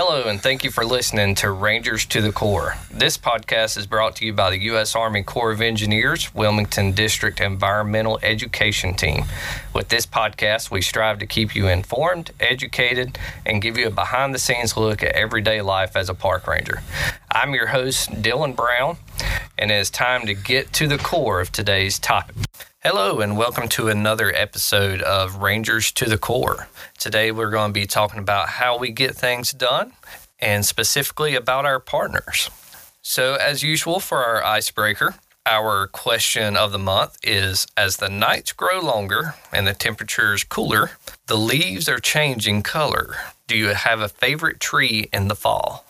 Hello, and thank you for listening to Rangers to the Corps. This podcast is brought to you by the U.S. Army Corps of Engineers, Wilmington District Environmental Education Team. With this podcast, we strive to keep you informed, educated, and give you a behind-the-scenes look at everyday life as a park ranger. I'm your host, Dylan Brown, and it is time to get to the core of today's topic. Hello and welcome to another episode of Rangers to the Corps. Today we're going to be talking about how we get things done and specifically about our partners. So as usual for our icebreaker, our question of the month is, as the nights grow longer and the temperatures cooler, the leaves are changing color. Do you have a favorite tree in the fall?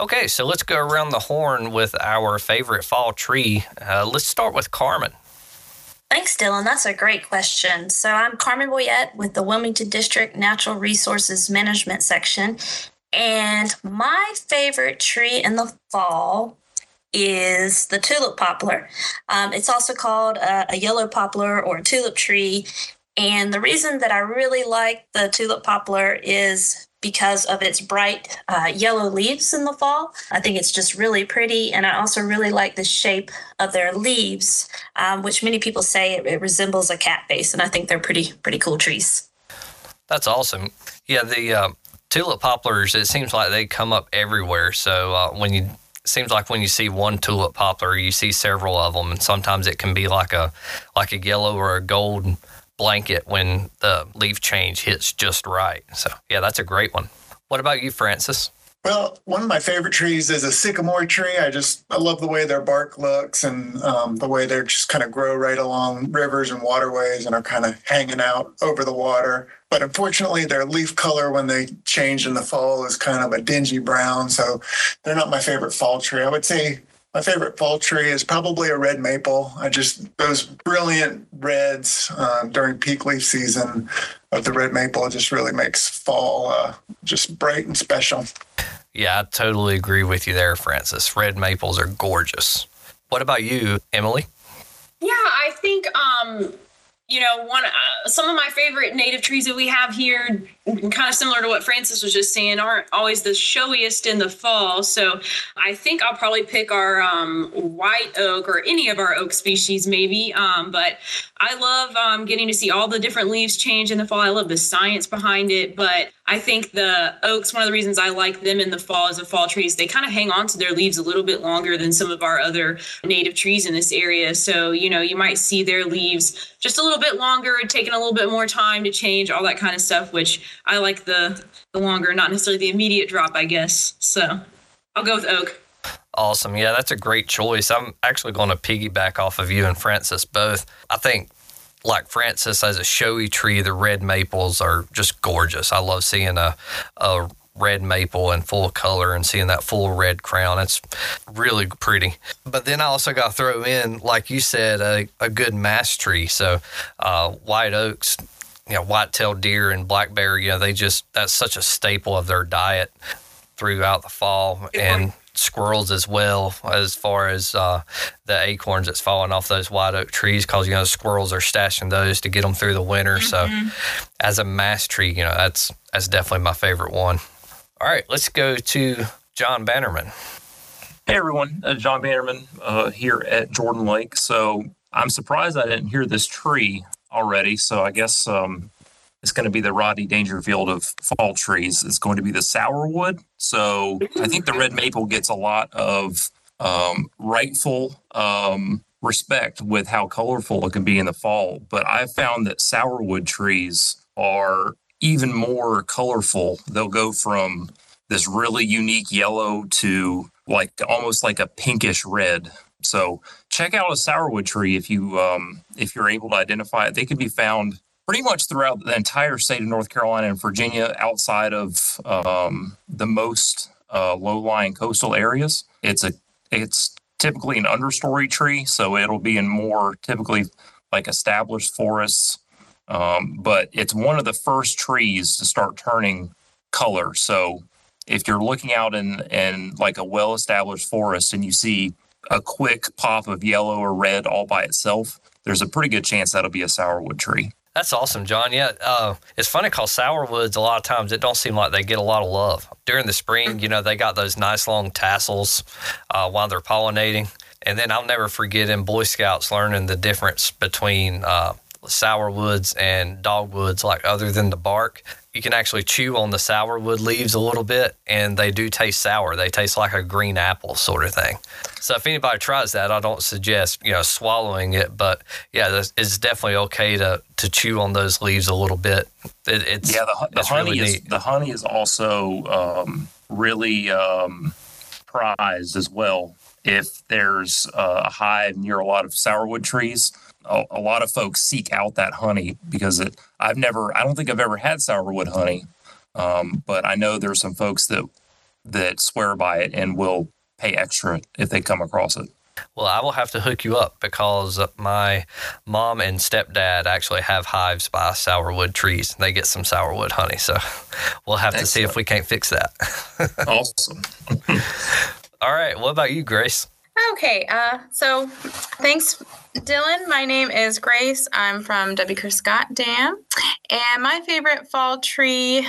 Okay, so let's go around the horn with our favorite fall tree. Let's start with Carmen. Thanks, Dylan. That's a great question. So I'm Carmen Boyette with the Wilmington District Natural Resources Management Section. And my favorite tree in the fall is the tulip poplar. It's also called a yellow poplar or a tulip tree. And the reason that I really like the tulip poplar is because of its bright yellow leaves in the fall. I think it's just really pretty, and I also really like the shape of their leaves, which many people say it resembles a cat face, and I think they're pretty cool trees. That's awesome. Yeah, the tulip poplars, it seems like they come up everywhere, so when you see one tulip poplar, you see several of them, and sometimes it can be like a yellow or a gold blanket when the leaf change hits just right. So yeah, that's a great one. What about you, Francis? Well, one of my favorite trees is a sycamore tree. I love the way their bark looks and the way they're just kind of grow right along rivers and waterways and are kind of hanging out over the water. But unfortunately, their leaf color when they change in the fall is kind of a dingy brown. So they're not my favorite fall tree. I would say my favorite fall tree is probably a red maple. Those brilliant reds during peak leaf season of the red maple just really makes fall just bright and special. Yeah, I totally agree with you there, Francis. Red maples are gorgeous. What about you, Emily? Yeah, I think, some of my favorite native trees that we have here, kind of similar to what Francis was just saying, aren't always the showiest in the fall. So I think I'll probably pick our white oak or any of our oak species maybe. But I love getting to see all the different leaves change in the fall. I love the science behind it. But I think the oaks, one of the reasons I like them in the fall as a fall tree is they kind of hang on to their leaves a little bit longer than some of our other native trees in this area. So, you might see their leaves just a little bit longer, taking a little bit more time to change, all that kind of stuff, which I like the longer, not necessarily the immediate drop, I guess. So I'll go with oak. Awesome. Yeah, that's a great choice. I'm actually going to piggyback off of you and Francis both. I think, like Francis, as a showy tree, the red maples are just gorgeous. I love seeing a red maple in full color and seeing that full red crown. It's really pretty. But then I also got to throw in, like you said, a good mass tree. So white oaks, white-tailed deer and black bear, that's such a staple of their diet throughout the fall. And squirrels as well, as far as the acorns that's falling off those white oak trees, because, squirrels are stashing those to get them through the winter. Mm-hmm. So as a mass tree, that's definitely my favorite one. All right, let's go to John Bannerman. Hey, everyone. John Bannerman here at Jordan Lake. So I'm surprised I didn't hear this tree already. So I guess it's going to be the Rodney Dangerfield of fall trees. It's going to be the sourwood. So I think the red maple gets a lot of rightful respect with how colorful it can be in the fall. But I've found that sourwood trees are even more colorful. They'll go from this really unique yellow to almost like a pinkish red. So check out a sourwood tree if you're able to identify it. They can be found pretty much throughout the entire state of North Carolina and Virginia, outside of the most low-lying coastal areas. It's typically an understory tree, so it'll be in more typically like established forests. But it's one of the first trees to start turning color. So if you're looking out in like a well-established forest and you see a quick pop of yellow or red all by itself, there's a pretty good chance that'll be a sourwood tree. That's awesome, John. Yeah, it's funny because sourwoods, a lot of times, it don't seem like they get a lot of love. During the spring, you know, they got those nice long tassels while they're pollinating. And then I'll never forget in Boy Scouts learning the difference between sourwoods and dogwoods, like other than the bark. You can actually chew on the sourwood leaves a little bit, and they do taste sour. They taste like a green apple sort of thing. So if anybody tries that, I don't suggest, you know, swallowing it. But, yeah, it's definitely okay to chew on those leaves a little bit. The honey is also really prized as well. If there's a hive near a lot of sourwood trees, a lot of folks seek out that honey because I don't think I've ever had sourwood honey, but I know there's some folks that swear by it and will pay extra if they come across it. Well, I will have to hook you up because my mom and stepdad actually have hives by sourwood trees. They get some sourwood honey, so we'll have to see if we can't fix that. Awesome. All right. What about you, Grace? Okay. So thanks, Dylan. My name is Grace. I'm from W. Kerr Scott Dam. And my favorite fall tree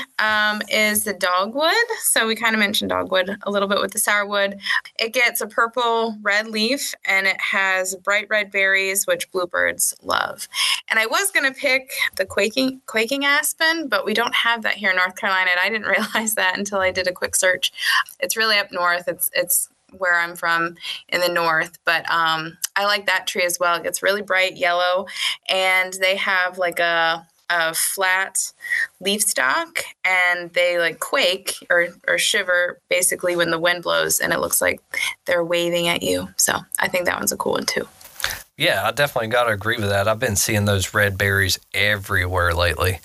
is the dogwood. So we kind of mentioned dogwood a little bit with the sourwood. It gets a purple red leaf and it has bright red berries, which bluebirds love. And I was going to pick the quaking aspen, but we don't have that here in North Carolina. And I didn't realize that until I did a quick search. It's really up north. It's where I'm from in the north, but I like that tree as well. It gets really bright yellow, and they have like a flat leaf stalk, and they like quake or shiver basically when the wind blows, and it looks like they're waving at you. So I think that one's a cool one too. Yeah, I definitely got to agree with that. I've been seeing those red berries everywhere lately.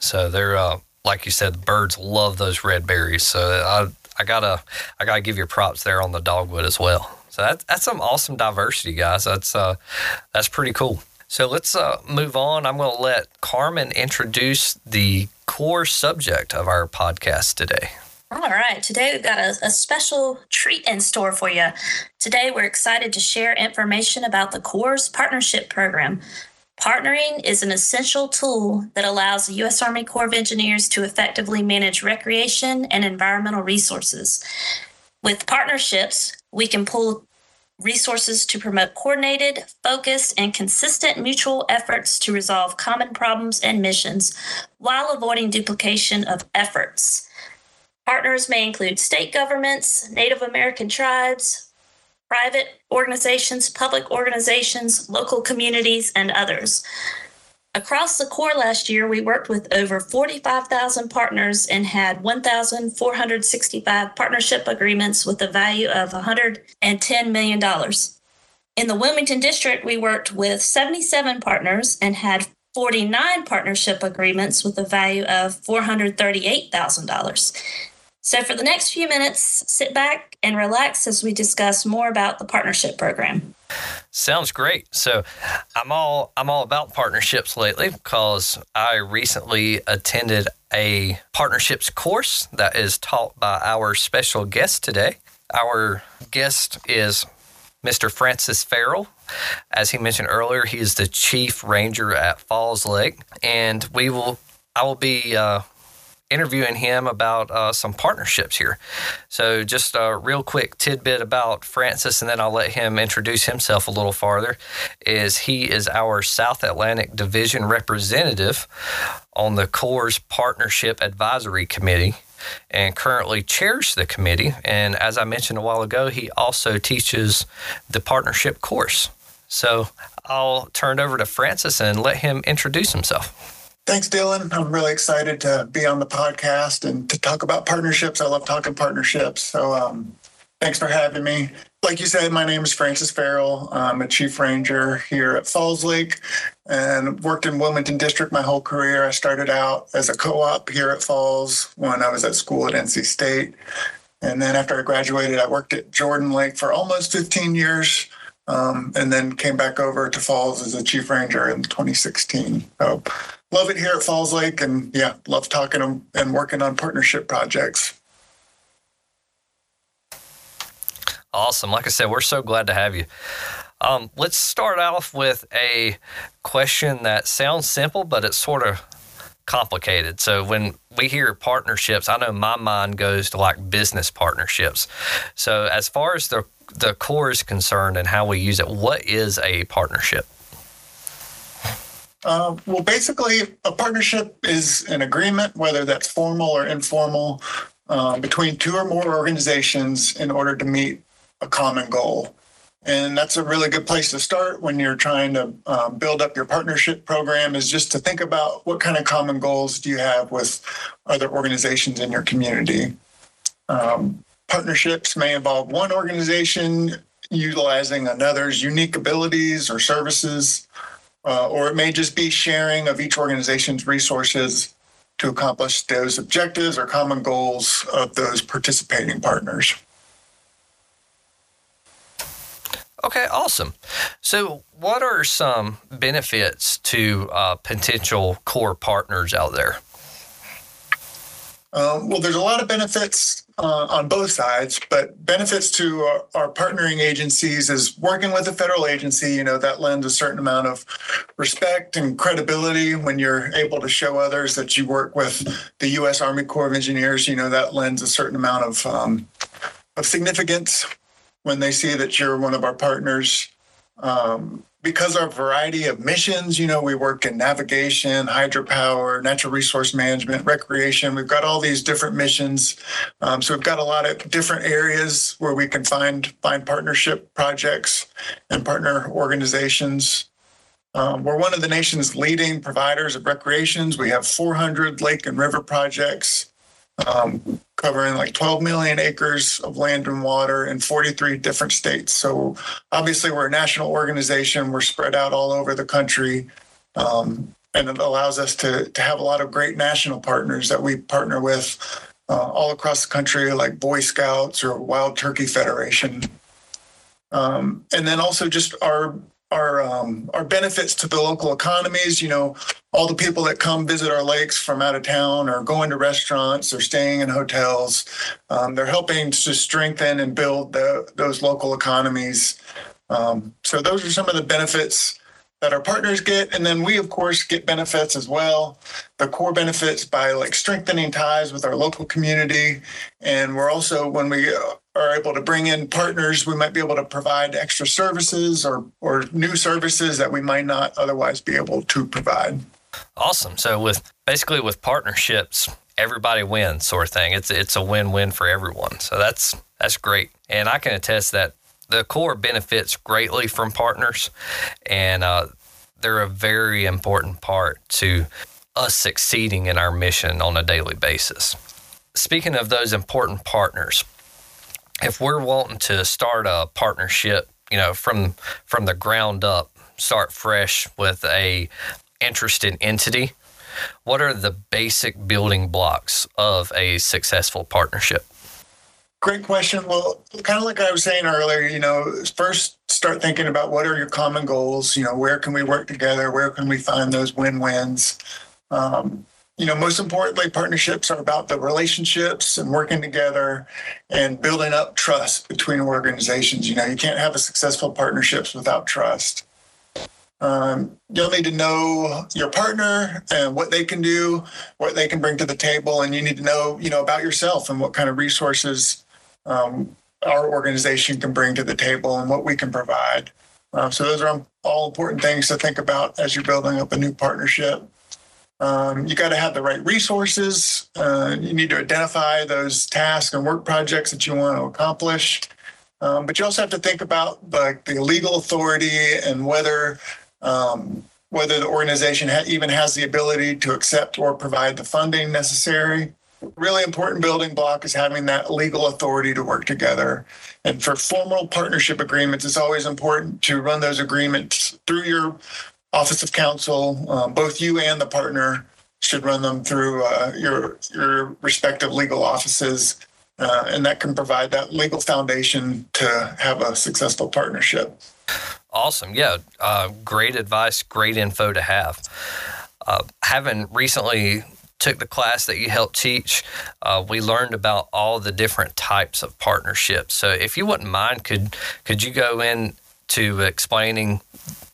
So they're, like you said, birds love those red berries. So I gotta give you props there on the dogwood as well. So that's some awesome diversity, guys. That's pretty cool. So let's move on. I'm going to let Carmen introduce the core subject of our podcast today. All right. Today we've got a special treat in store for you. Today we're excited to share information about the Corps' Partnership Program. Partnering is an essential tool that allows the U.S. Army Corps of Engineers to effectively manage recreation and environmental resources. With partnerships, we can pool resources to promote coordinated, focused, and consistent mutual efforts to resolve common problems and missions while avoiding duplication of efforts. Partners may include state governments, Native American tribes, private organizations, public organizations, local communities, and others. Across the Corps last year, we worked with over 45,000 partners and had 1,465 partnership agreements with a value of $110 million. In the Wilmington District, we worked with 77 partners and had 49 partnership agreements with a value of $438,000. So for the next few minutes, sit back and relax as we discuss more about the partnership program. Sounds great. So I'm all about partnerships lately because I recently attended a partnerships course that is taught by our special guest today. Our guest is Mr. Francis Farrell. As he mentioned earlier, he is the chief ranger at Falls Lake, and I will be interviewing him about some partnerships here. So just a real quick tidbit about Francis, and then I'll let him introduce himself a little farther, is he is our South Atlantic Division representative on the Corps' Partnership Advisory Committee and currently chairs the committee. And as I mentioned a while ago, he also teaches the partnership course. So I'll turn it over to Francis and let him introduce himself. Thanks, Dylan. I'm really excited to be on the podcast and to talk about partnerships. I love talking partnerships. So thanks for having me. Like you said, my name is Francis Farrell. I'm a chief ranger here at Falls Lake and worked in Wilmington District my whole career. I started out as a co-op here at Falls when I was at school at NC State. And then after I graduated, I worked at Jordan Lake for almost 15 years. And then came back over to Falls as a chief ranger in 2016. So love it here at Falls Lake, and yeah, love talking and working on partnership projects. Awesome. Like I said, we're so glad to have you. Let's start off with a question that sounds simple, but it's sort of complicated. So when we hear partnerships, I know my mind goes to like business partnerships. So as far as the Corps is concerned and how we use it, what is a partnership? Well, basically, a partnership is an agreement, whether that's formal or informal, between two or more organizations in order to meet a common goal. And that's a really good place to start when you're trying to build up your partnership program, is just to think about what kind of common goals do you have with other organizations in your community. Partnerships may involve one organization utilizing another's unique abilities or services, or it may just be sharing of each organization's resources to accomplish those objectives or common goals of those participating partners. Okay, awesome. So what are some benefits to potential Corps partners out there? Well, there's a lot of benefits on both sides, but benefits to our partnering agencies is working with a federal agency, you know, that lends a certain amount of respect and credibility when you're able to show others that you work with the U.S. Army Corps of Engineers, you know, that lends a certain amount of significance when they see that you're one of our partners. Because our variety of missions, you know, we work in navigation, hydropower, natural resource management, recreation. We've got all these different missions. So we've got a lot of different areas where we can find partnership projects and partner organizations. We're one of the nation's leading providers of recreations. We have 400 lake and river projects, covering like 12 million acres of land and water in 43 different states. So obviously we're a national organization. We're spread out all over the country, and it allows us to have a lot of great national partners that we partner with all across the country, like Boy Scouts or Wild Turkey Federation. And then also just our benefits to the local economies, you know, all the people that come visit our lakes from out of town or going to restaurants or staying in hotels, they're helping to strengthen and build those local economies. So those are some of the benefits that our partners get. And then we, of course, get benefits as well. The Corps benefits by like strengthening ties with our local community. And we're also, when we are able to bring in partners, we might be able to provide extra services or new services that we might not otherwise be able to provide. Awesome. So with partnerships, everybody wins sort of thing. It's a win-win for everyone. So that's great. And I can attest that the Corps benefits greatly from partners, and they're a very important part to us succeeding in our mission on a daily basis. Speaking of those important partners, if we're wanting to start a partnership, you know, from the ground up, start fresh with a interested entity, what are the basic building blocks of a successful partnership? Great question. Well, kind of like I was saying earlier, you know, first start thinking about what are your common goals, you know, where can we work together, where can we find those win-wins. You know, most importantly, partnerships are about the relationships and working together and building up trust between organizations. You know, you can't have a successful partnerships without trust. You'll need to know your partner and what they can do, what they can bring to the table, and you need to know, you know, about yourself and what kind of resources our organization can bring to the table and what we can provide. So those are all important things to think about as you're building up a new partnership. You got to have the right resources. You need to identify those tasks and work projects that you want to accomplish. But you also have to think about like the legal authority and whether the organization even has the ability to accept or provide the funding necessary. Really important building block is having that legal authority to work together. And for formal partnership agreements, it's always important to run those agreements through your Office of Counsel. Both you and the partner should run them through your respective legal offices, and that can provide that legal foundation to have a successful partnership. Awesome. Yeah, great advice, great info to have. Having recently took the class that you helped teach, we learned about all the different types of partnerships. So if you wouldn't mind, could you go in to explaining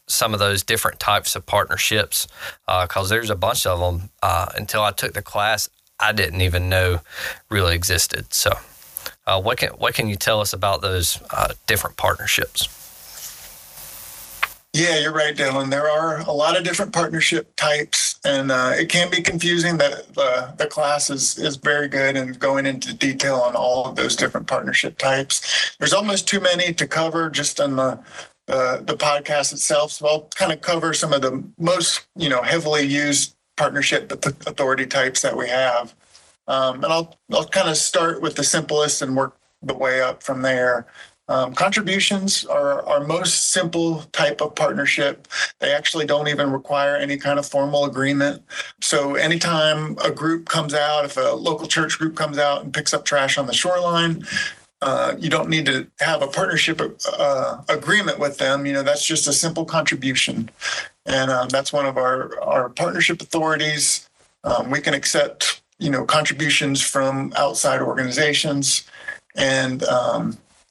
some of those different types of partnerships, because there's a bunch of them. Until I took the class, I didn't even know really existed. So what can you tell us about those different partnerships? Yeah, you're right, Dylan. There are a lot of different partnership types, and it can be confusing. That the class is very good and going into detail on all of those different partnership types. There's almost too many to cover just on the podcast itself. So I'll kind of cover some of the most heavily used partnership authority types that we have, and I'll kind of start with the simplest and work the way up from there. Contributions are our most simple type of partnership. They actually don't even require any kind of formal agreement. So anytime a group comes out, if a local church group comes out and picks up trash on the shoreline, you don't need to have a partnership agreement with them. That's just a simple contribution. And that's one of our partnership authorities. We can accept, contributions from outside organizations. And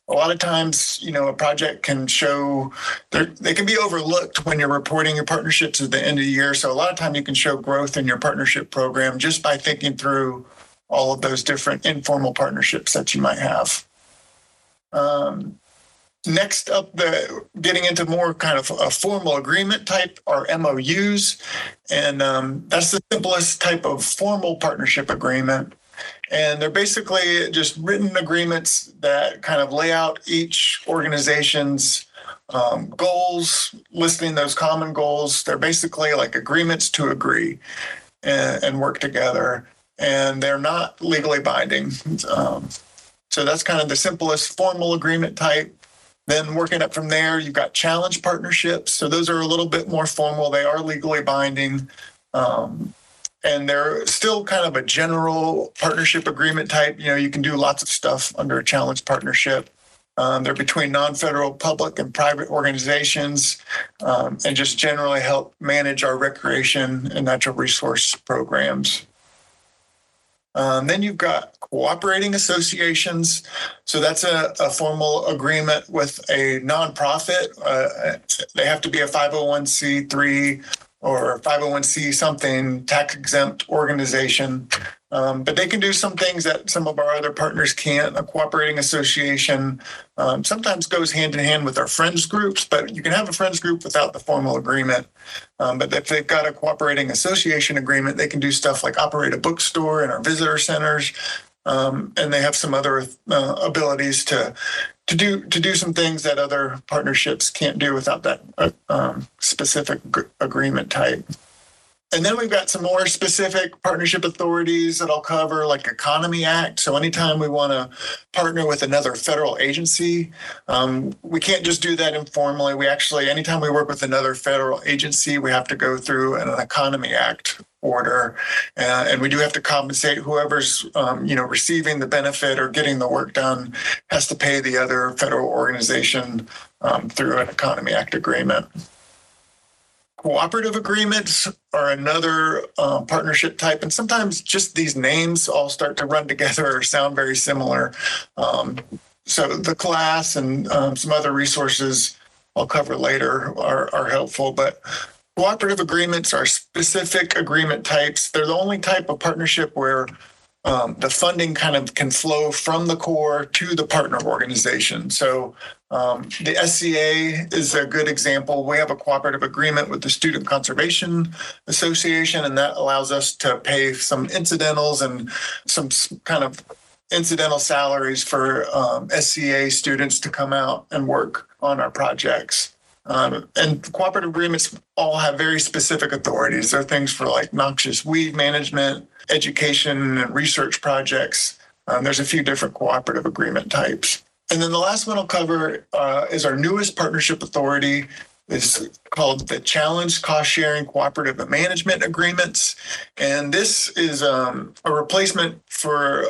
a lot of times, a project can show, they can be overlooked when you're reporting your partnerships at the end of the year. So a lot of time you can show growth in your partnership program just by thinking through all of those different informal partnerships that you might have. Next up, getting into more kind of a formal agreement type are MOUs. And that's the simplest type of formal partnership agreement. And they're basically just written agreements that kind of lay out each organization's goals, listing those common goals. They're basically like agreements to agree and work together. And they're not legally binding. So that's kind of the simplest formal agreement type. Then working up from there, you've got challenge partnerships. So those are a little bit more formal. They are legally binding. And they're still kind of a general partnership agreement type. You can do lots of stuff under a challenge partnership. They're between non-federal, public, and private organizations, and just generally help manage our recreation and natural resource programs. Then you've got cooperating associations. So that's a formal agreement with a nonprofit. They have to be a 501c3 or 501c something tax-exempt organization. But they can do some things that some of our other partners can't. A cooperating association sometimes goes hand-in-hand with our friends groups, but you can have a friends group without the formal agreement. But if they've got a cooperating association agreement, they can do stuff like operate a bookstore in our visitor centers, and they have some other abilities to do some things that other partnerships can't do without that specific agreement type. And then we've got some more specific partnership authorities that I'll cover, like Economy Act. So anytime we want to partner with another federal agency, we can't just do that informally. We actually, anytime we work with another federal agency, we have to go through an Economy Act order. And we do have to compensate whoever's, receiving the benefit or getting the work done has to pay the other federal organization through an Economy Act agreement. Cooperative agreements are another partnership type, and sometimes just these names all start to run together or sound very similar. So the class and some other resources I'll cover later are helpful, but cooperative agreements are specific agreement types. They're the only type of partnership where the funding kind of can flow from the Corps to the partner organization. So the SCA is a good example. We have a cooperative agreement with the Student Conservation Association, and that allows us to pay some incidentals and some kind of incidental salaries for SCA students to come out and work on our projects. And cooperative agreements all have very specific authorities. They're things for like noxious weed management, education, and research projects. There's a few different cooperative agreement types. And then the last one I'll cover is our newest partnership authority. It's called the Challenge Cost Sharing Cooperative and Management Agreements. And this is a replacement for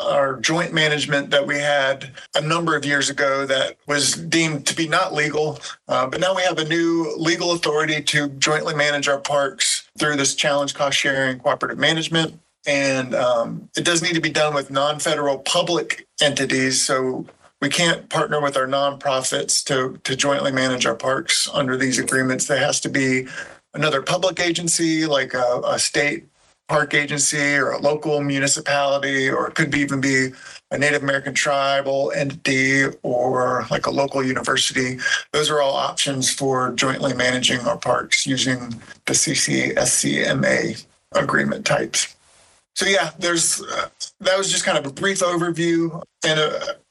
our joint management that we had a number of years ago that was deemed to be not legal. But now we have a new legal authority to jointly manage our parks through this Challenge Cost Sharing Cooperative Management. And it does need to be done with non-federal public entities. So We can't partner with our nonprofits to jointly manage our parks under these agreements. There has to be another public agency, like a state park agency or a local municipality, or it could be even be a Native American tribal entity or like a local university. Those are all options for jointly managing our parks using the CCSCMA agreement types. So yeah, that was just kind of a brief overview. And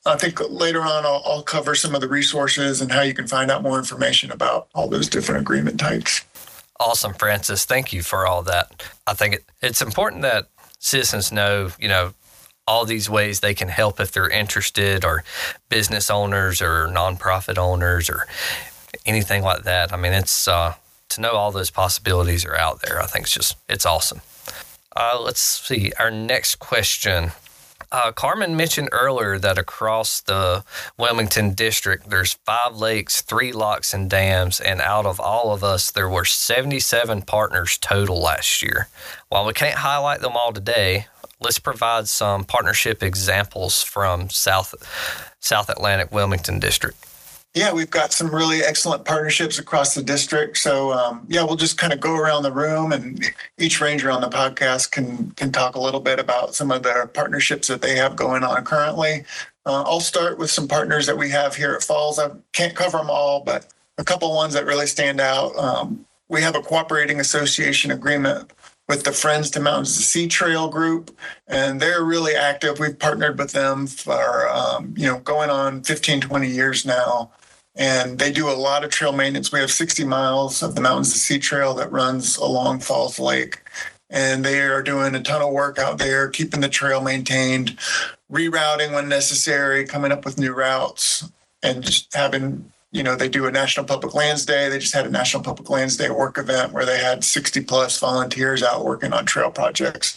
I think later on I'll cover some of the resources and how you can find out more information about all those different agreement types. Awesome, Francis. Thank you for all that. I think it's important that citizens know, all these ways they can help if they're interested, or business owners or nonprofit owners or anything like that. I mean, it's to know all those possibilities are out there. I think it's awesome. Let's see. Our next question. Carmen mentioned earlier that across the Wilmington District, there's 5 lakes, 3 locks and dams, and out of all of us, there were 77 partners total last year. While we can't highlight them all today, let's provide some partnership examples from South Atlantic Wilmington District. Yeah, we've got some really excellent partnerships across the district. So, we'll just kind of go around the room, and each ranger on the podcast can talk a little bit about some of their partnerships that they have going on currently. I'll start with some partners that we have here at Falls. I can't cover them all, but a couple ones that really stand out. We have a cooperating association agreement with the Friends to Mountains to Sea Trail group, and they're really active. We've partnered with them for, going on 15, 20 years now. And they do a lot of trail maintenance. We have 60 miles of the Mountains to Sea Trail that runs along Falls Lake. And they are doing a ton of work out there, keeping the trail maintained, rerouting when necessary, coming up with new routes, and just having, they do a National Public Lands Day. They just had a National Public Lands Day work event where they had 60-plus volunteers out working on trail projects.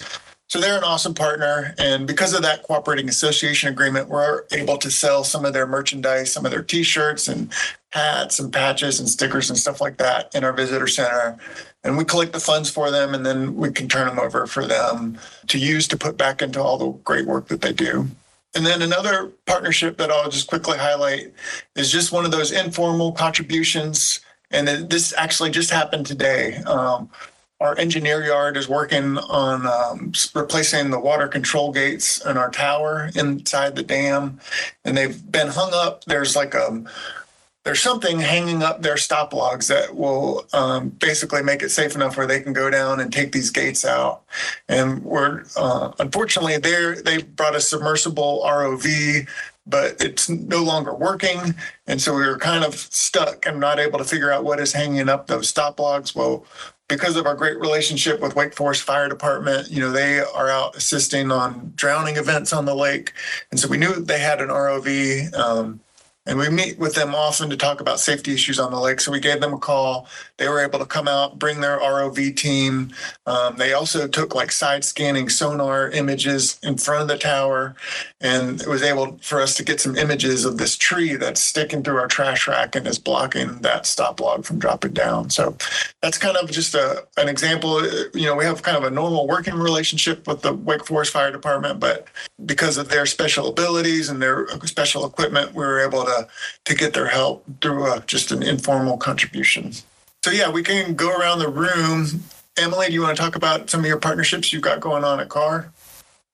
So they're an awesome partner, and because of that cooperating association agreement, we're able to sell some of their merchandise, some of their T-shirts and hats and patches and stickers and stuff like that in our visitor center. And we collect the funds for them, and then we can turn them over for them to use to put back into all the great work that they do. And then another partnership that I'll just quickly highlight is just one of those informal contributions, and this actually just happened today. Our engineer yard is working on replacing the water control gates in our tower inside the dam, and they've been hung up. There's something hanging up their stop logs that will basically make it safe enough where they can go down and take these gates out. And we're unfortunately they brought a submersible ROV, but it's no longer working, and so we were kind of stuck and not able to figure out what is hanging up those stop logs. Well, because of our great relationship with Wake Forest Fire Department, they are out assisting on drowning events on the lake. And so we knew they had an ROV, and we meet with them often to talk about safety issues on the lake. So we gave them a call. They were able to come out, bring their ROV team. They also took side scanning sonar images in front of the tower, and it was able for us to get some images of this tree that's sticking through our trash rack and is blocking that stop log from dropping down. So that's kind of just an example. We have kind of a normal working relationship with the Wake Forest Fire Department, but because of their special abilities and their special equipment, we were able to get their help through just an informal contribution. So yeah, we can go around the room. Emily, do you want to talk about some of your partnerships you've got going on at Carr?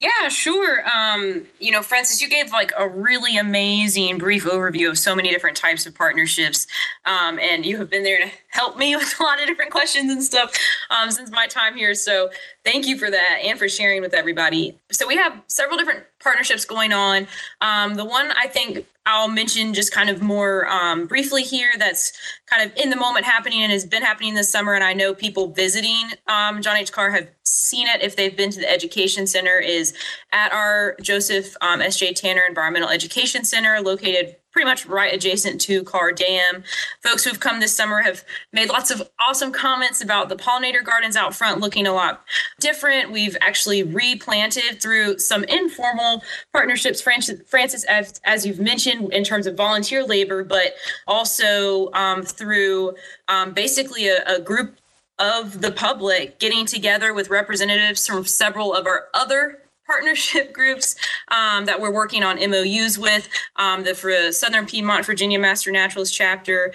Yeah, sure. Francis, you gave a really amazing brief overview of so many different types of partnerships, and you have been there to help me with a lot of different questions and stuff since my time here. So thank you for that and for sharing with everybody. So we have several different partnerships going on. The one I think I'll mention just kind of more briefly here that's kind of in the moment happening and has been happening this summer, and I know people visiting John H. Kerr have seen it if they've been to the Education Center, is at our Joseph S. J. Tanner Environmental Education Center, located pretty much right adjacent to Kerr Dam. Folks who've come this summer have made lots of awesome comments about the pollinator gardens out front looking a lot different. We've actually replanted through some informal partnerships, Francis, as you've mentioned, in terms of volunteer labor, but also through basically a group of the public getting together with representatives from several of our other partnership groups that we're working on MOUs with, the Southern Piedmont Virginia Master Naturalist Chapter.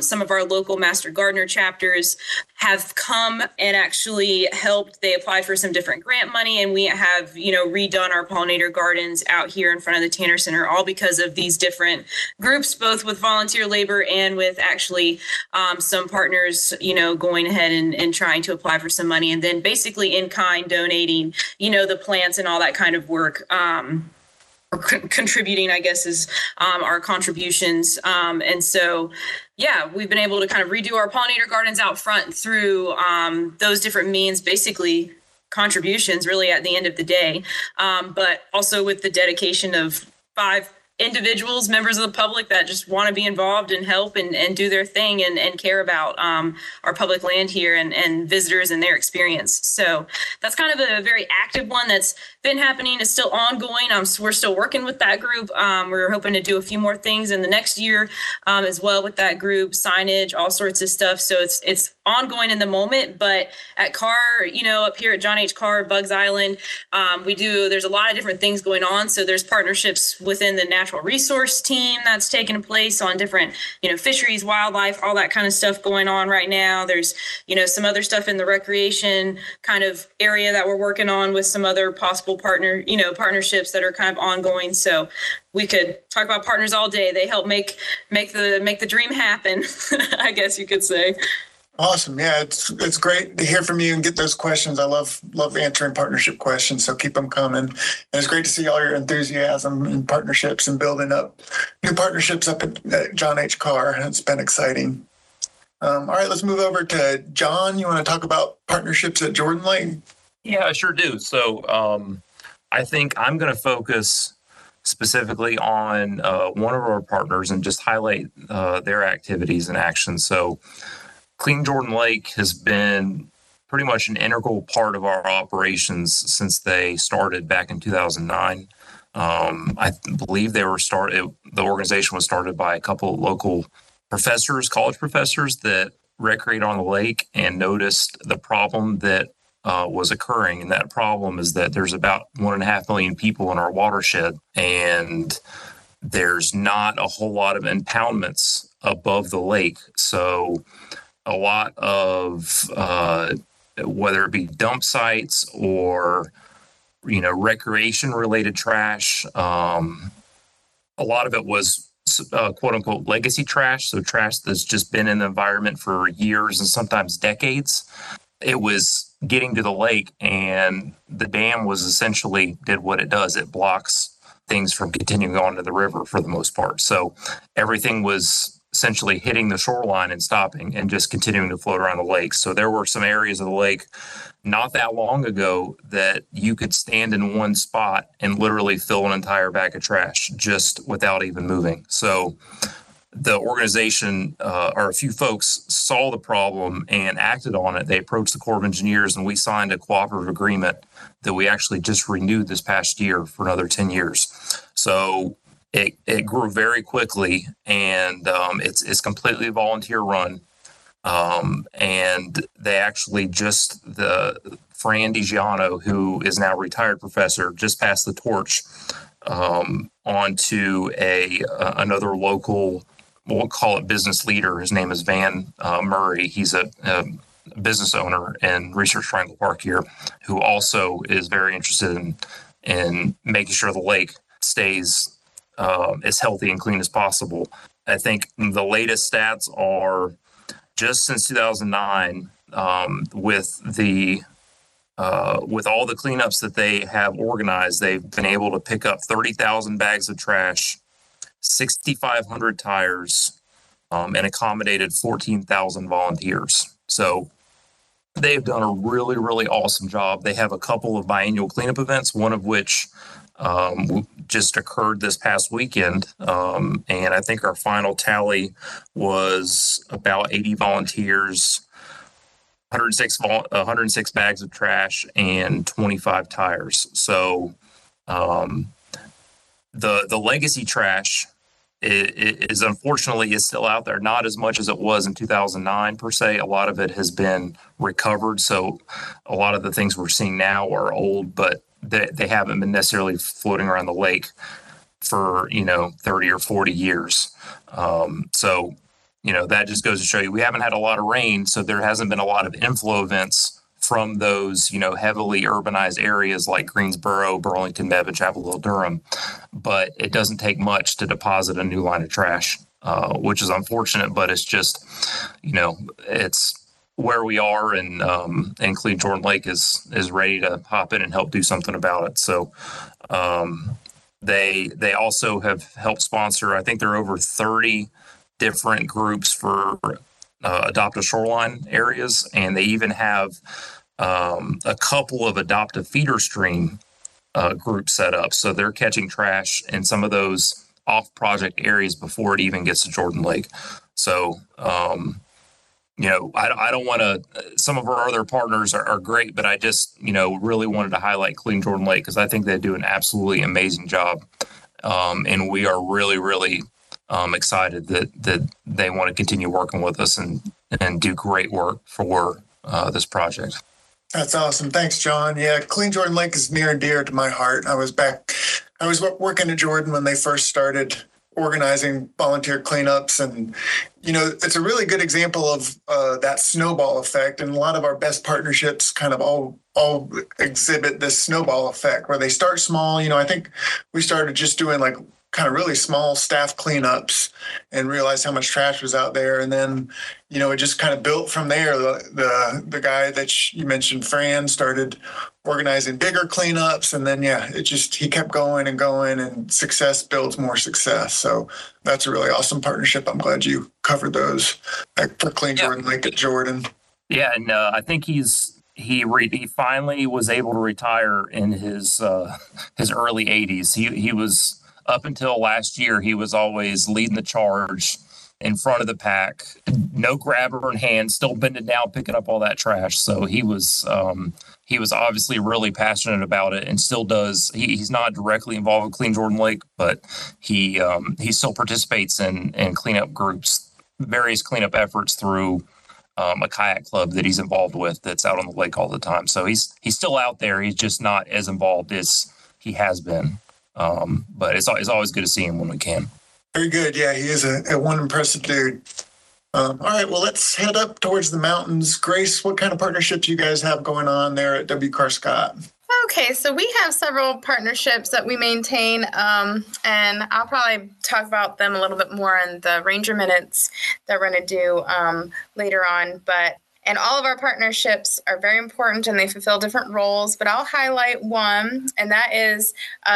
Some of our local Master Gardener chapters have come and actually helped. They applied for some different grant money, and we have, redone our pollinator gardens out here in front of the Tanner Center, all because of these different groups, both with volunteer labor and with actually some partners, going ahead and trying to apply for some money, and then basically in kind donating, the plants and all that kind of work, or contributing, I guess, is our contributions. And so, yeah, we've been able to kind of redo our pollinator gardens out front through those different means, basically contributions really at the end of the day, but also with the dedication of 5 individuals, members of the public that just want to be involved and help and do their thing and care about our public land here and visitors and their experience. So that's kind of a very active one that's been happening. It's still ongoing. We're still working with that group. We're hoping to do a few more things in the next year as well with that group, signage, all sorts of stuff. So it's ongoing in the moment, but at Carr, up here at John H. Carr, Bugs Island, there's a lot of different things going on. So there's partnerships within the natural resource team that's taking place on different, fisheries, wildlife, all that kind of stuff going on right now. There's, some other stuff in the recreation kind of area that we're working on with some other possible partnerships that are kind of ongoing. So we could talk about partners all day. They help make the dream happen, I guess you could say. Awesome. Yeah, it's great to hear from you and get those questions. I love answering partnership questions, so keep them coming. And it's great to see all your enthusiasm in partnerships and building up new partnerships up at John H. Kerr. It's been exciting. All right, let's move over to John. You want to talk about partnerships at Jordan Lake? Yeah, I sure do. So I think I'm going to focus specifically on one of our partners and just highlight their activities and actions. So Clean Jordan Lake has been pretty much an integral part of our operations since they started back in 2009. I believe the organization was started by a couple of local college professors that recreate on the lake and noticed the problem that was occurring. And that problem is that there's about 1.5 million people in our watershed, and there's not a whole lot of impoundments above the lake. So a lot of whether it be dump sites or recreation-related trash. A lot of it was quote-unquote legacy trash, so trash that's just been in the environment for years and sometimes decades. It was getting to the lake, and the dam was essentially did what it does. It blocks things from continuing on to the river for the most part. So everything was essentially hitting the shoreline and stopping and just continuing to float around the lake. So there were some areas of the lake not that long ago that you could stand in one spot and literally fill an entire bag of trash just without even moving. So the organization or a few folks saw the problem and acted on it. They approached the Corps of Engineers, and we signed a cooperative agreement that we actually just renewed this past year for another 10 years. So It grew very quickly, and it's completely volunteer run. And they actually Fran DiGiano, who is now a retired professor, just passed the torch onto another local, we'll call it business leader. His name is Van Murray. He's a business owner in Research Triangle Park here, who also is very interested in making sure the lake stays as healthy and clean as possible. I think the latest stats are just since 2009, with all the cleanups that they have organized, they've been able to pick up 30,000 bags of trash, 6,500 tires, and accommodated 14,000 volunteers. So they've done a really, really awesome job. They have a couple of biannual cleanup events, one of which just occurred this past weekend. And I think our final tally was about 80 volunteers, 106 bags of trash, and 25 tires. So the legacy trash is unfortunately is still out there, not as much as it was in 2009 per se. A lot of it has been recovered. So a lot of the things we're seeing now are old, but they haven't been necessarily floating around the lake for, 30 or 40 years. So, that just goes to show you, we haven't had a lot of rain. So there hasn't been a lot of inflow events from those, heavily urbanized areas like Greensboro, Burlington, Mebane, Chapel Hill, Durham. But it doesn't take much to deposit a new line of trash, which is unfortunate, but it's just, it's where we are, and Clean Jordan Lake is ready to hop in and help do something about it. So they also have helped sponsor, I think there are over 30 different groups for adopt a shoreline areas, and they even have a couple of adopt a feeder stream groups set up. So they're catching trash in some of those off project areas before it even gets to Jordan Lake. So, I don't want to, some of our other partners are great, but I just, really wanted to highlight Clean Jordan Lake because I think they do an absolutely amazing job. And we are really, really excited that they want to continue working with us and do great work for this project. That's awesome. Thanks, John. Yeah, Clean Jordan Lake is near and dear to my heart. I was working in Jordan when they first started organizing volunteer cleanups. And, it's a really good example of that snowball effect. And a lot of our best partnerships kind of all exhibit this snowball effect where they start small. I think we started just doing like kind of really small staff cleanups and realized how much trash was out there. And then, it just kind of built from there. The guy that you mentioned, Fran, started organizing bigger cleanups. And then, he kept going and going, and success builds more success. So that's a really awesome partnership. I'm glad you covered those for Clean Jordan Lake at Jordan. Yeah. And I think he finally was able to retire in his early 80s. He was, up until last year, he was always leading the charge in front of the pack, no grabber in hand, still bending down, picking up all that trash. So he was obviously really passionate about it and still does. He's not directly involved with Clean Jordan Lake, but he still participates in cleanup groups, various cleanup efforts through a kayak club that he's involved with that's out on the lake all the time. So he's still out there. He's just not as involved as he has been. But it's always good to see him when we can. Very good. Yeah, he is a one impressive dude. All right, well, let's head up towards the mountains. Grace, what kind of partnerships you guys have going on there at W. Kerr Scott? Okay, so we have several partnerships that we maintain, and I'll probably talk about them a little bit more in the Ranger Minutes that we're going to do later on. And all of our partnerships are very important and they fulfill different roles, but I'll highlight one, and that is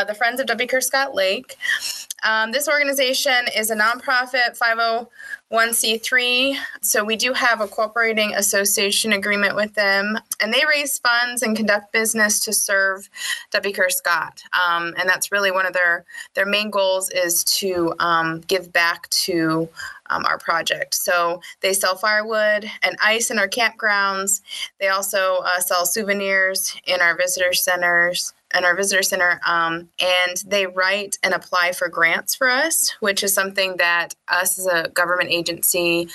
the Friends of W. Kerr Scott Lake. This organization is a nonprofit 501c3, so we do have a cooperating association agreement with them, and they raise funds and conduct business to serve W. Kerr Scott. And that's really one of their main goals is to give back to our project. So they sell firewood and ice in our campgrounds. They also sell souvenirs in our visitor centers. And they write and apply for grants for us, which is something that us as a government agency,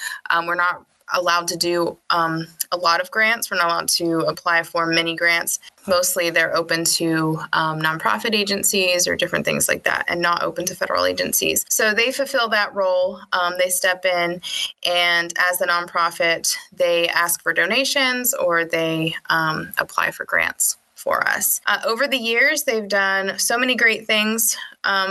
we're not allowed to do a lot of grants. We're not allowed to apply for many grants. Mostly they're open to nonprofit agencies or different things like that, and not open to federal agencies. So they fulfill that role. They step in, and as a nonprofit, they ask for donations or they apply for grants for us. Over the years, they've done so many great things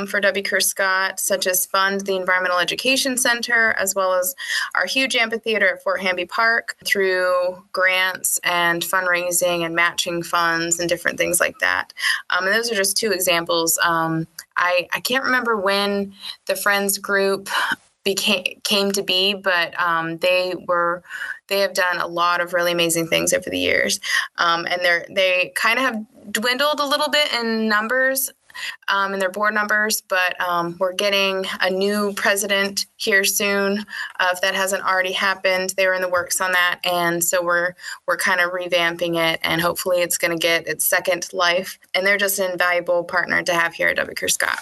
for W. Kerr Scott, such as fund the Environmental Education Center, as well as our huge amphitheater at Fort Hamby Park through grants and fundraising and matching funds and different things like that. And those are just two examples. I can't remember when the Friends group came to be, but they have done a lot of really amazing things over the years, and they kind of have dwindled a little bit in numbers, in their board numbers, but we're getting a new president here soon, if that hasn't already happened. They were in the works on that, and so we're kind of revamping it, and hopefully it's going to get its second life. And they're just an invaluable partner to have here at W. Kerr Scott.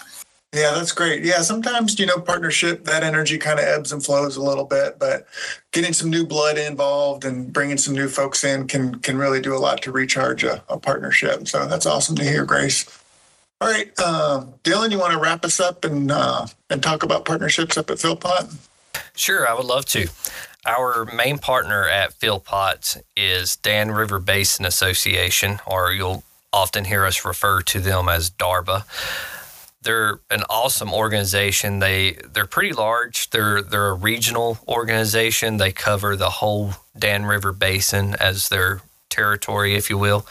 Yeah, that's great. Yeah, sometimes, you know, partnership, that energy kind of ebbs and flows a little bit, but getting some new blood involved and bringing some new folks in can really do a lot to recharge a partnership. So that's awesome to hear, Grace. All right, Dylan, you want to wrap us up and talk about partnerships up at Philpot? Sure, I would love to. Our main partner at Philpot is Dan River Basin Association, or you'll often hear us refer to them as DARBA. They're an awesome organization. They're pretty large. They're a regional organization. They cover the whole Dan River Basin as their territory, if you will.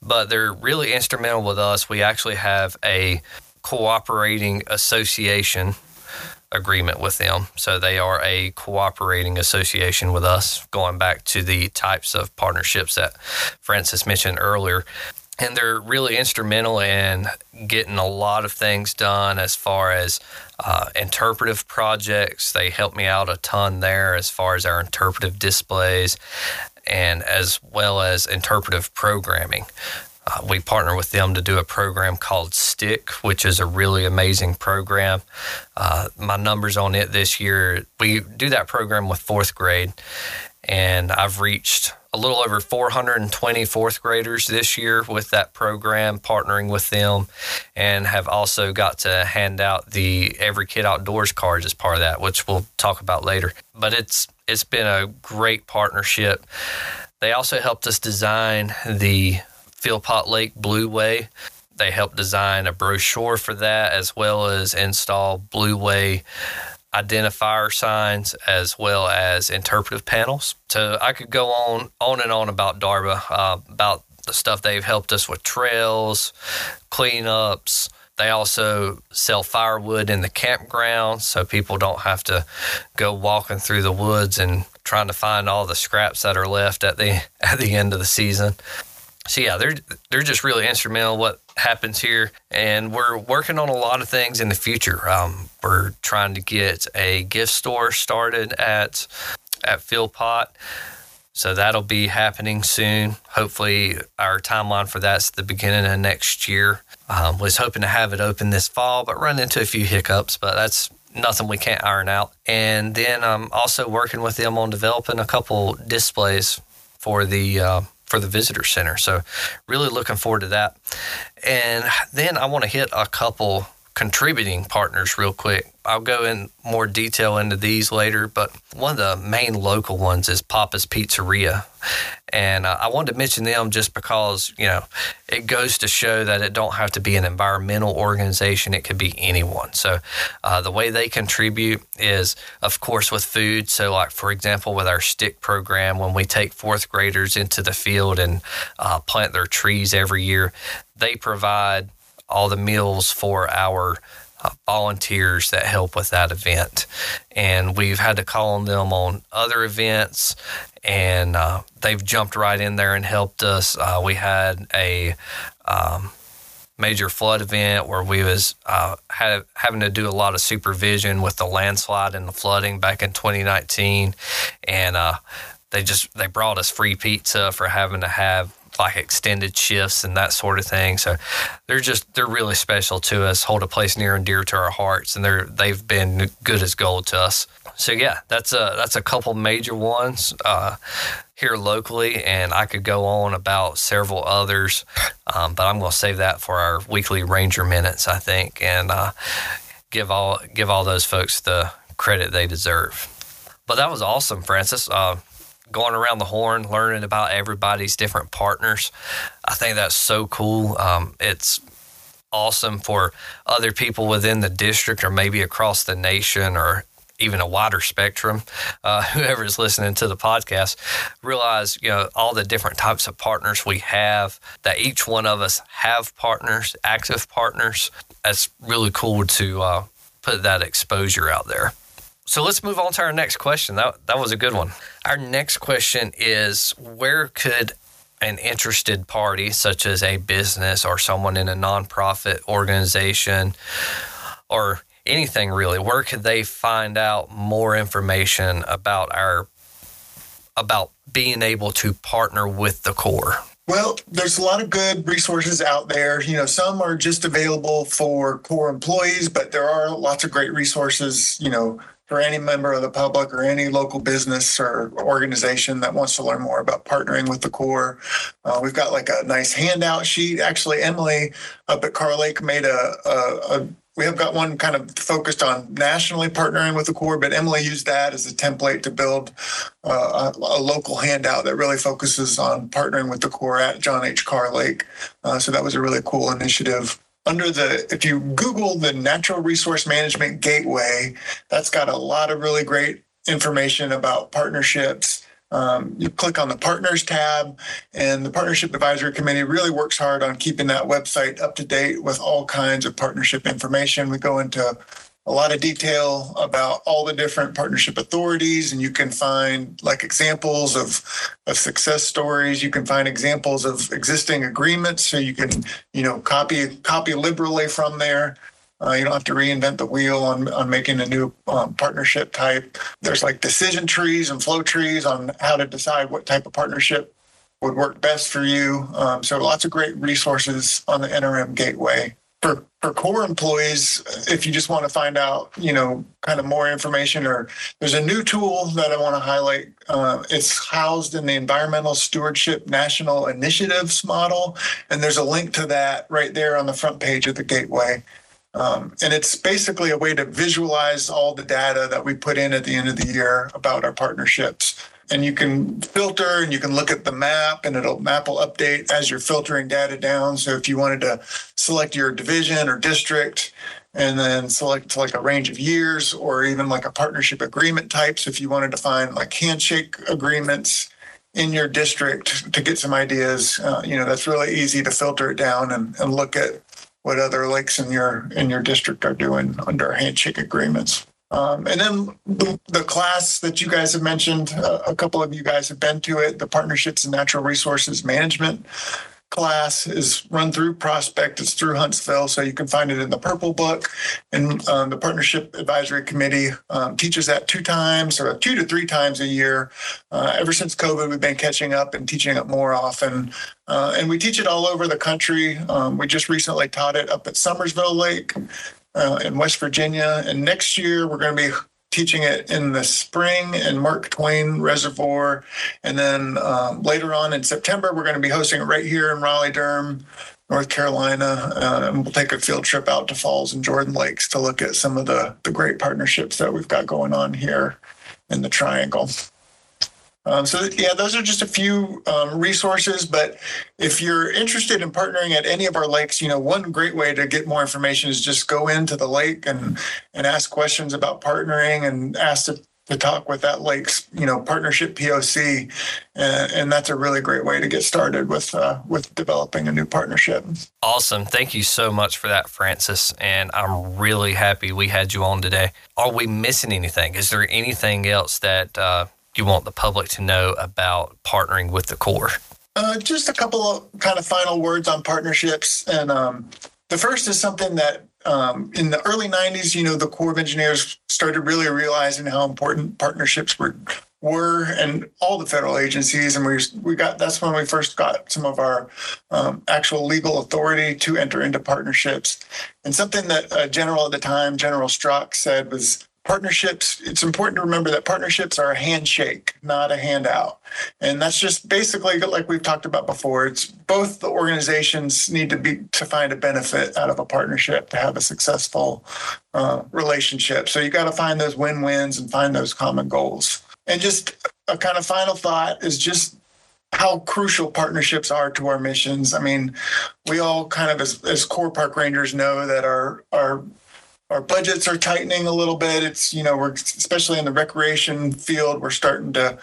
But they're really instrumental with us. We actually have a cooperating association agreement with them. So they are a cooperating association with us, going back to the types of partnerships that Francis mentioned earlier. And they're really instrumental in getting a lot of things done as far as interpretive projects. They helped me out a ton there as far as our interpretive displays and as well as interpretive programming. We partner with them to do a program called STIC, which is a really amazing program. My numbers on it this year, we do that program with fourth grade, and I've reached a little over 420 fourth graders this year with that program, partnering with them, and have also got to hand out the Every Kid Outdoors cards as part of that, which we'll talk about later. But it's been a great partnership. They also helped us design the Philpot Lake Blue Way. They helped design a brochure for that, as well as install Blue Way identifier signs, as well as interpretive panels. So I could go on and on about DARBA, about the stuff they've helped us with, trails, cleanups. They also sell firewood in the campground, so people don't have to go walking through the woods and trying to find all the scraps that are left at the end of the season. So yeah, they're just really instrumental in what happens here, and we're working on a lot of things in the future. We're trying to get a gift store started at Philpot, so that'll be happening soon. Hopefully, our timeline for that's the beginning of next year. Was hoping to have it open this fall, but run into a few hiccups. But that's nothing we can't iron out. And then I'm also working with them on developing a couple displays for the visitor center. So really looking forward to that. And then I want to hit a couple contributing partners real quick. I'll go in more detail into these later, but one of the main local ones is Papa's Pizzeria. And I wanted to mention them just because, you know, it goes to show that it don't have to be an environmental organization. It could be anyone. So the way they contribute is, of course, with food. So like, for example, with our STIC program, when we take fourth graders into the field and plant their trees every year, they provide all the meals for our volunteers that help with that event. And we've had to call on them on other events, and they've jumped right in there and helped us. We had a major flood event where we was having to do a lot of supervision with the landslide and the flooding back in 2019. And they brought us free pizza for having to have like extended shifts and that sort of thing. So they're really special to us, hold a place near and dear to our hearts, and they've been good as gold to us. So yeah, that's a couple major ones here locally, and I could go on about several others, but I'm going to save that for our weekly Ranger Minutes, I think, and give all those folks the credit they deserve. But that was awesome, Francis. Going around the horn, learning about everybody's different partners. I think that's so cool. It's awesome for other people within the district or maybe across the nation or even a wider spectrum, whoever's listening to the podcast, realize, you know, all the different types of partners we have, that each one of us have partners, active partners. That's really cool to put that exposure out there. So let's move on to our next question. That was a good one. Our next question is, where could an interested party, such as a business or someone in a nonprofit organization or anything really, where could they find out more information about being able to partner with the Corps? Well, there's a lot of good resources out there. You know, some are just available for Corps employees, but there are lots of great resources, you know, for any member of the public or any local business or organization that wants to learn more about partnering with the Corps. We've got like a nice handout sheet. Actually, Emily up at Carr Lake made we have got one kind of focused on nationally partnering with the Corps, but Emily used that as a template to build a local handout that really focuses on partnering with the Corps at John H. Kerr Lake. So that was a really cool initiative. If you Google the Natural Resource Management Gateway, that's got a lot of really great information about partnerships. You click on the Partners tab, and the Partnership Advisory Committee really works hard on keeping that website up to date with all kinds of partnership information. We go into a lot of detail about all the different partnership authorities, and you can find like examples of success stories. You can find examples of existing agreements, so you can, you know, copy liberally from there. You don't have to reinvent the wheel on making a new partnership type. There's like decision trees and flow trees on how to decide what type of partnership would work best for you. So lots of great resources on the NRM Gateway. For Corps employees, if you just want to find out, you know, kind of more information, or there's a new tool that I want to highlight. It's housed in the Environmental Stewardship National Initiatives model, and there's a link to that right there on the front page of the Gateway. And it's basically a way to visualize all the data that we put in at the end of the year about our partnerships. And you can filter and you can look at the map, and it'll map will update as you're filtering data down. So if you wanted to select your division or district and then select like a range of years, or even like a partnership agreement types, if you wanted to find like handshake agreements in your district to get some ideas, you know, that's really easy to filter it down and look at what other lakes in your district are doing under handshake agreements. And then the class that you guys have mentioned, a couple of you guys have been to it, the Partnerships and Natural Resources Management class is run through Prospect. It's through Huntsville, so you can find it in the Purple Book. And the Partnership Advisory Committee teaches that 2 to 3 times a year. Ever since COVID, we've been catching up and teaching it more often. And we teach it all over the country. We just recently taught it up at Summersville Lake in West Virginia. And next year, we're going to be teaching it in the spring in Mark Twain Reservoir. And then later on in September, we're going to be hosting it right here in Raleigh-Durham, North Carolina. And we'll take a field trip out to Falls and Jordan Lakes to look at some of the great partnerships that we've got going on here in the Triangle. So yeah, those are just a few resources, but if you're interested in partnering at any of our lakes, you know, one great way to get more information is just go into the lake and ask questions about partnering, and ask to talk with that lake's, you know, partnership POC. And that's a really great way to get started with developing a new partnership. Awesome. Thank you so much for that, Francis. And I'm really happy we had you on today. Are we missing anything? Is there anything else that, you want the public to know about partnering with the Corps? Just a couple of kind of final words on partnerships. And the first is something that in the early 90s, you know, the Corps of Engineers started really realizing how important partnerships were and all the federal agencies. And that's when we first got some of our actual legal authority to enter into partnerships. And something that a general at the time, General Strzok, said was, partnerships, it's important to remember that partnerships are a handshake, not a handout. And that's just basically, like we've talked about before, it's both the organizations need to find a benefit out of a partnership to have a successful relationship. So you got to find those win-wins and find those common goals. And just a kind of final thought is just how crucial partnerships are to our missions. I mean, we all kind of, as Corps Park Rangers, know that our budgets are tightening a little bit. It's, you know, we're especially in the recreation field, we're starting to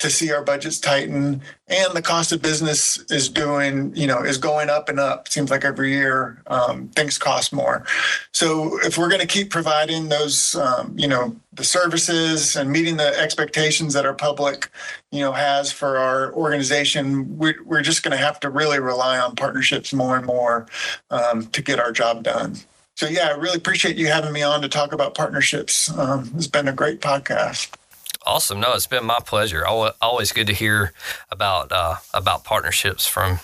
see our budgets tighten, and the cost of business is going up and up. It seems like every year things cost more. So if we're going to keep providing those, you know, the services and meeting the expectations that our public, you know, has for our organization, we're just going to have to really rely on partnerships more and more to get our job done. So, yeah, I really appreciate you having me on to talk about partnerships. It's been a great podcast. Awesome. No, it's been my pleasure. Always good to hear about partnerships from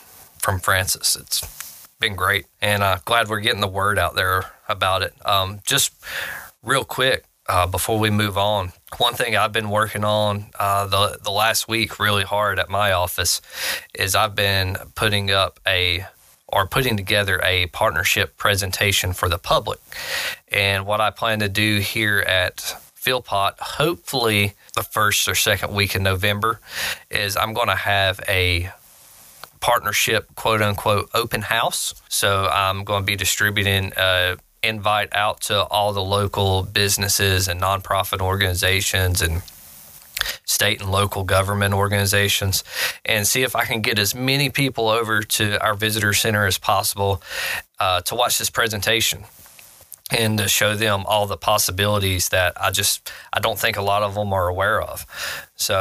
Francis. It's been great, and glad we're getting the word out there about it. Just real quick before we move on, one thing I've been working on the last week really hard at my office is I've been putting together a partnership presentation for the public. And what I plan to do here at Philpot, hopefully the first or second week in November, is I'm going to have a partnership, quote unquote, open house. So I'm going to be distributing invite out to all the local businesses and nonprofit organizations and state and local government organizations, and see if I can get as many people over to our visitor center as possible to watch this presentation and to show them all the possibilities that I don't think a lot of them are aware of. So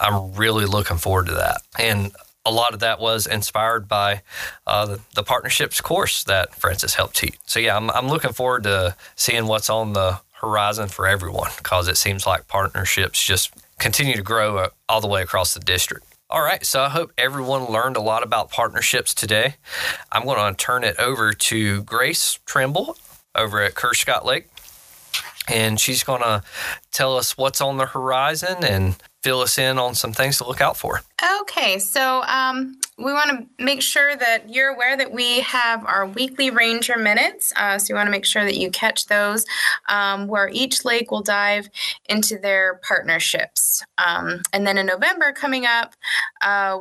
I'm really looking forward to that. And a lot of that was inspired by the partnerships course that Francis helped teach. So yeah, I'm looking forward to seeing what's on the horizon for everyone, because it seems like partnerships just continue to grow all the way across the district. All right, so I hope everyone learned a lot about partnerships today. I'm going to turn it over to Grace Trimble over at Kerr Scott Lake, and she's going to tell us what's on the horizon and fill us in on some things to look out for. Okay, so we want to make sure that you're aware that we have our weekly Ranger Minutes, so you want to make sure that you catch those, where each lake will dive into their partnerships. And then in November coming up,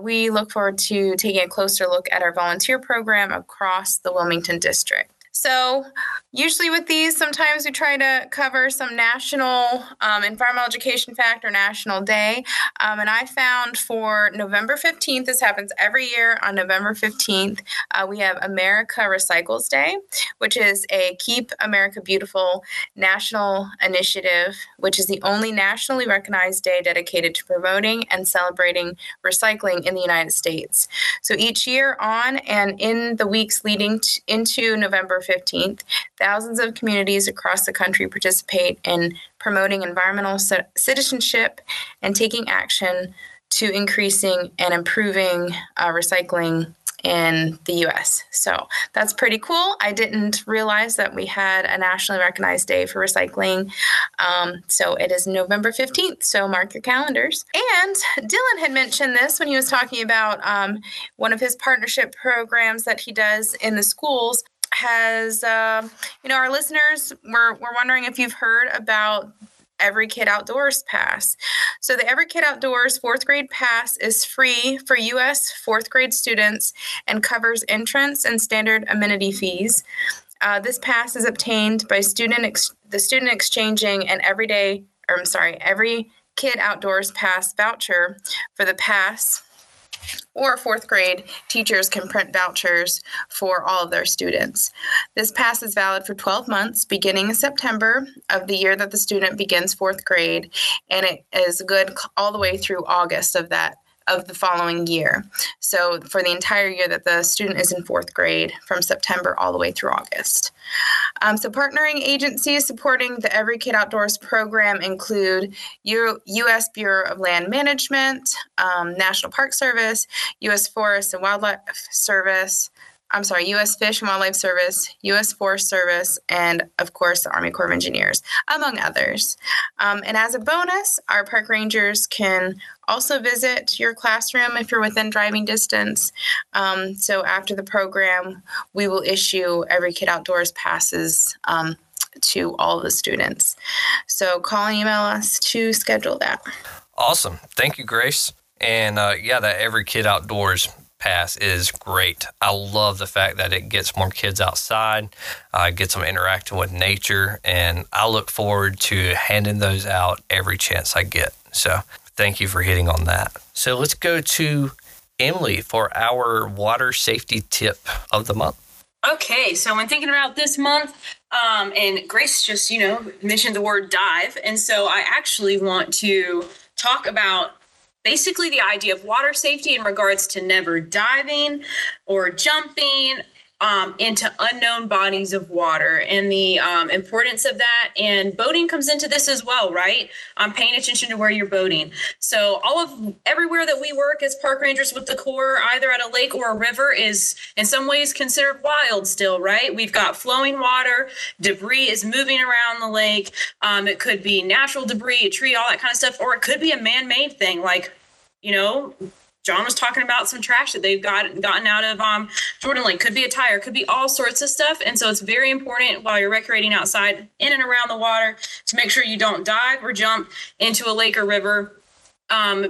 we look forward to taking a closer look at our volunteer program across the Wilmington District. So usually with these, sometimes we try to cover some national environmental education fact or national day. And I found for November 15th, this happens every year on November 15th, we have America Recycles Day, which is a Keep America Beautiful national initiative, which is the only nationally recognized day dedicated to promoting and celebrating recycling in the United States. So each year on and in the weeks leading into November 15th, thousands of communities across the country participate in promoting environmental citizenship and taking action to increasing and improving recycling in the U.S. So that's pretty cool. I didn't realize that we had a nationally recognized day for recycling. So it is November 15th, so mark your calendars. And Dylan had mentioned this when he was talking about one of his partnership programs that he does in the schools. Has, our listeners were wondering if you've heard about Every Kid Outdoors Pass. So the Every Kid Outdoors 4th grade pass is free for U.S. 4th grade students and covers entrance and standard amenity fees. This pass is obtained by the student exchanging an Every Kid Outdoors Pass voucher for the pass, or 4th grade teachers can print vouchers for all of their students. This pass is valid for 12 months, beginning in September of the year that the student begins 4th grade, and it is good all the way through August of the following year. So for the entire year that the student is in 4th grade, from September all the way through August. So partnering agencies supporting the Every Kid Outdoors program include U.S. Bureau of Land Management, National Park Service, U.S. Fish and Wildlife Service, U.S. Forest Service, and, of course, the Army Corps of Engineers, among others. And as a bonus, our park rangers can also visit your classroom if you're within driving distance. So after the program, we will issue Every Kid Outdoors passes to all the students. So call and email us to schedule that. Awesome. Thank you, Grace. And, that Every Kid Outdoors pass is great. I love the fact that it gets more kids outside, gets them interacting with nature, and I look forward to handing those out every chance I get. So thank you for hitting on that. So let's go to Emily for our water safety tip of the month. Okay, so when thinking about this month, and Grace just, mentioned the word dive, and so I actually want to talk about basically the idea of water safety in regards to never diving or jumping into unknown bodies of water and the importance of that. And boating comes into this as well, right? Paying attention to where you're boating. So everywhere that we work as park rangers with the Corps, either at a lake or a river, is in some ways considered wild still, right? We've got flowing water, debris is moving around the lake. It could be natural debris, a tree, all that kind of stuff, or it could be a man-made thing, like, you know, John was talking about some trash that they've gotten out of Jordan Lake. Could be a tire, could be all sorts of stuff. And so it's very important while you're recreating outside in and around the water to make sure you don't dive or jump into a lake or river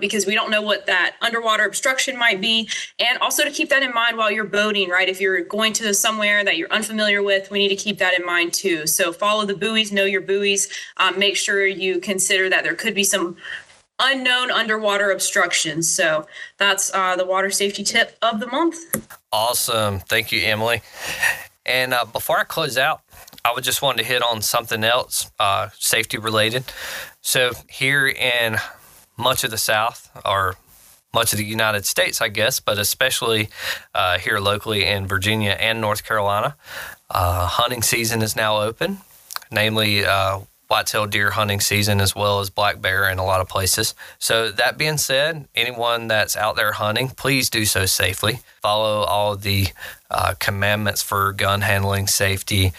because we don't know what that underwater obstruction might be. And also to keep that in mind while you're boating, right? If you're going to somewhere that you're unfamiliar with, we need to keep that in mind too. So follow the buoys, know your buoys, make sure you consider that there could be some unknown underwater obstructions. So that's the water safety tip of the month. Awesome. Thank you, Emily. And before I close out, I would just want to hit on something else safety related. So here in much of the South, or much of the United States, I guess, but especially here locally in Virginia and North Carolina, hunting season is now open, namely white-tailed deer hunting season, as well as black bear in a lot of places. So that being said, anyone that's out there hunting, please do so safely. Follow all the commandments for gun handling safety,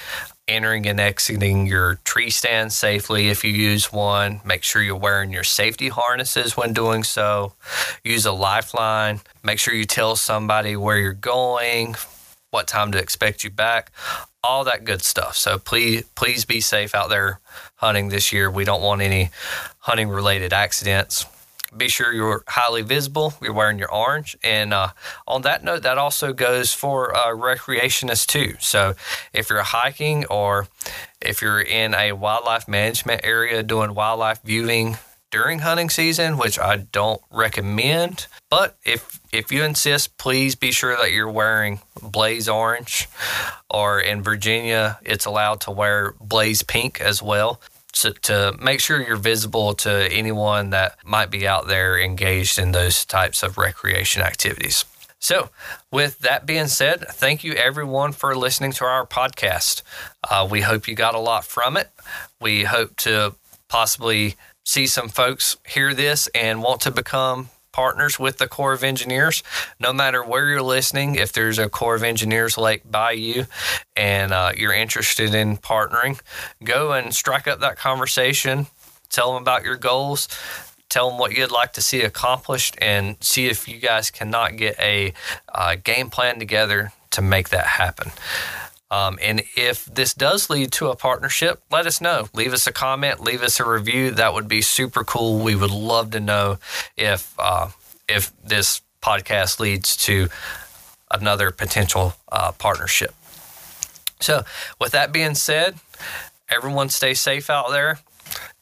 entering and exiting your tree stand safely if you use one. Make sure you're wearing your safety harnesses when doing so. Use a lifeline. Make sure you tell somebody where you're going, what time to expect you back, all that good stuff. So please be safe out there hunting this year. We don't want any hunting related accidents. Be sure you're highly visible, you're wearing your orange. And on that note, that also goes for recreationists too. So if you're hiking or if you're in a wildlife management area doing wildlife viewing during hunting season, which I don't recommend, but if you insist, please be sure that you're wearing blaze orange, or in Virginia, it's allowed to wear blaze pink as well, to make sure you're visible to anyone that might be out there engaged in those types of recreation activities. So with that being said, thank you everyone for listening to our podcast. We hope you got a lot from it. We hope to possibly see some folks hear this and want to become partners with the Corps of Engineers. No matter where you're listening, if there's a Corps of Engineers lake by you and you're interested in partnering, go and strike up that conversation. Tell them about your goals. Tell them what you'd like to see accomplished and see if you guys cannot get a game plan together to make that happen. And if this does lead to a partnership, let us know. Leave us a comment. Leave us a review. That would be super cool. We would love to know if this podcast leads to another potential partnership. So with that being said, everyone stay safe out there.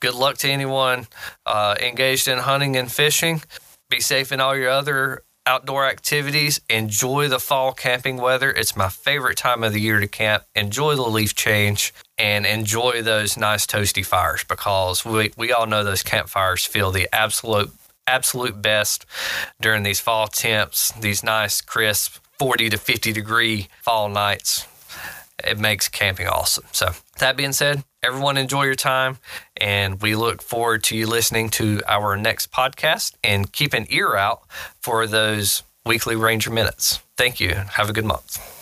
Good luck to anyone engaged in hunting and fishing. Be safe in all your other outdoor activities. Enjoy the fall camping weather. It's my favorite time of the year to camp. Enjoy the leaf change and enjoy those nice toasty fires, because we all know those campfires feel the absolute best during these fall temps, these nice crisp 40 to 50 degree fall nights. It makes camping awesome. So that being said, everyone enjoy your time, and we look forward to you listening to our next podcast, and keep an ear out for those weekly Ranger Minutes. Thank you. Have a good month.